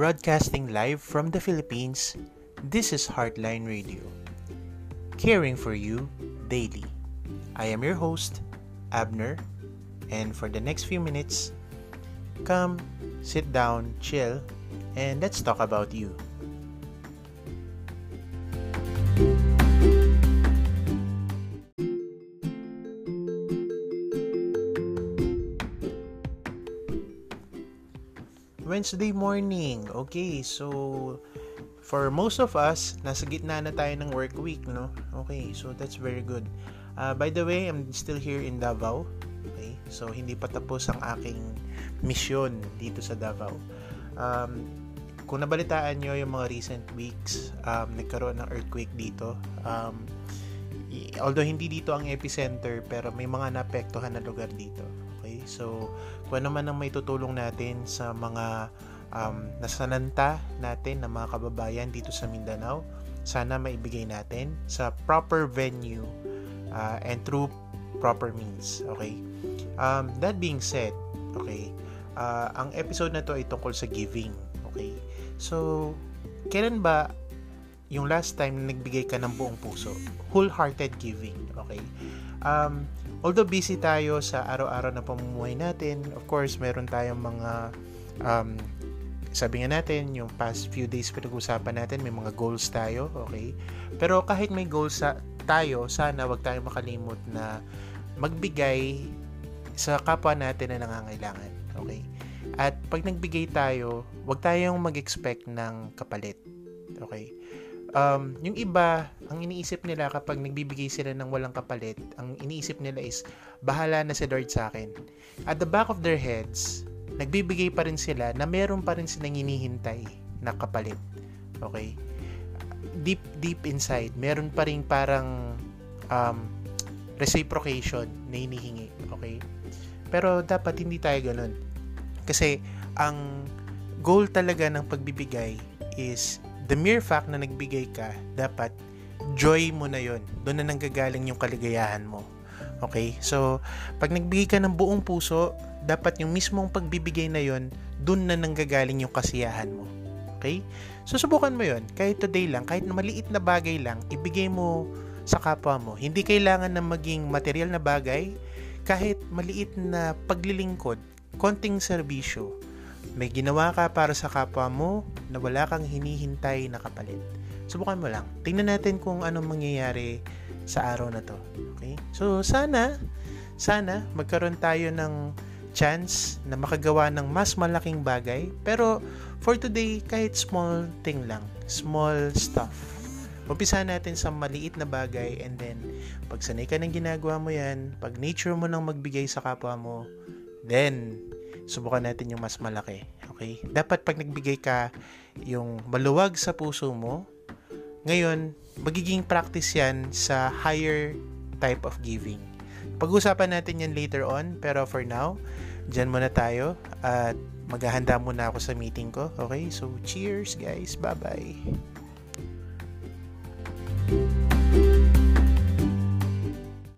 Broadcasting live from the Philippines, this is Heartline Radio. Caring for you daily. I am your host, Abner, and for the next few minutes, come, sit down, chill, and let's talk about you. Wednesday morning. Okay, so for most of us, nasa gitna na tayo ng work week, no? Okay, so that's very good. By the way, I'm still here in Davao. Okay, so hindi pa tapos ang aking mission dito sa Davao. Kung nabalitaan nyo yung mga recent weeks, nagkaroon ng earthquake dito. Although hindi dito ang epicenter, pero may mga naapektuhan na lugar dito. Okay, so kung ano man ang may tutulong natin sa mga nasananta natin na mga kababayan dito sa Mindanao, sana maibigay natin sa proper venue and through proper means. Okay, that being said, okay, ang episode na to ay tungkol sa giving. Okay, so kailan ba yung last time na nagbigay ka ng buong puso? Wholehearted giving. Okay, although busy tayo sa araw-araw na pamumuhay natin, of course, meron tayong mga, sabi nga natin, yung past few days pinag-usapan natin, may mga goals tayo, okay? Pero kahit may goals tayo, sana wag tayong makalimot na magbigay sa kapwa natin na nangangailangan, okay? At pag nagbigay tayo, wag tayong mag-expect ng kapalit, okay? Yung iba, ang iniisip nila kapag nagbibigay sila ng walang kapalit, ang iniisip nila is, bahala na si Lord sa akin. At the back of their heads, nagbibigay pa rin sila na meron pa rin silang hinihintay na kapalit. Okay? Deep inside, meron pa rin parang reciprocation na hinihingi. Okay? Pero dapat hindi tayo ganun. Kasi ang goal talaga ng pagbibigay is the mere fact na nagbigay ka, dapat joy mo na yon. Doon na nanggagaling yung kaligayahan mo. Okay? So, pag nagbigay ka ng buong puso, dapat yung mismong pagbibigay na yon, doon na nanggagaling yung kasiyahan mo. Okay? So, subukan mo yon. Kahit today lang, kahit maliit na bagay lang, ibigay mo sa kapwa mo. Hindi kailangan na maging material na bagay. Kahit maliit na paglilingkod, konting serbisyo, may ginawa ka para sa kapwa mo na wala kang hinihintay na kapalit. Subukan mo lang. Tingnan natin kung anong mangyayari sa araw na to. Okay? So, sana magkaroon tayo ng chance na makagawa ng mas malaking bagay. Pero for today, kahit small thing lang. Small stuff. Umpisa natin sa maliit na bagay, and then pag sanay ka ng ginagawa mo yan, pag nature mo nang magbigay sa kapwa mo, then subukan natin yung mas malaki. Okay? Dapat pag nagbigay ka, yung maluwag sa puso mo, ngayon, magiging practice yan sa higher type of giving. Pag-usapan natin yan later on, pero for now, dyan muna tayo at maghahanda muna ako sa meeting ko. Okay? So, cheers guys! Bye-bye!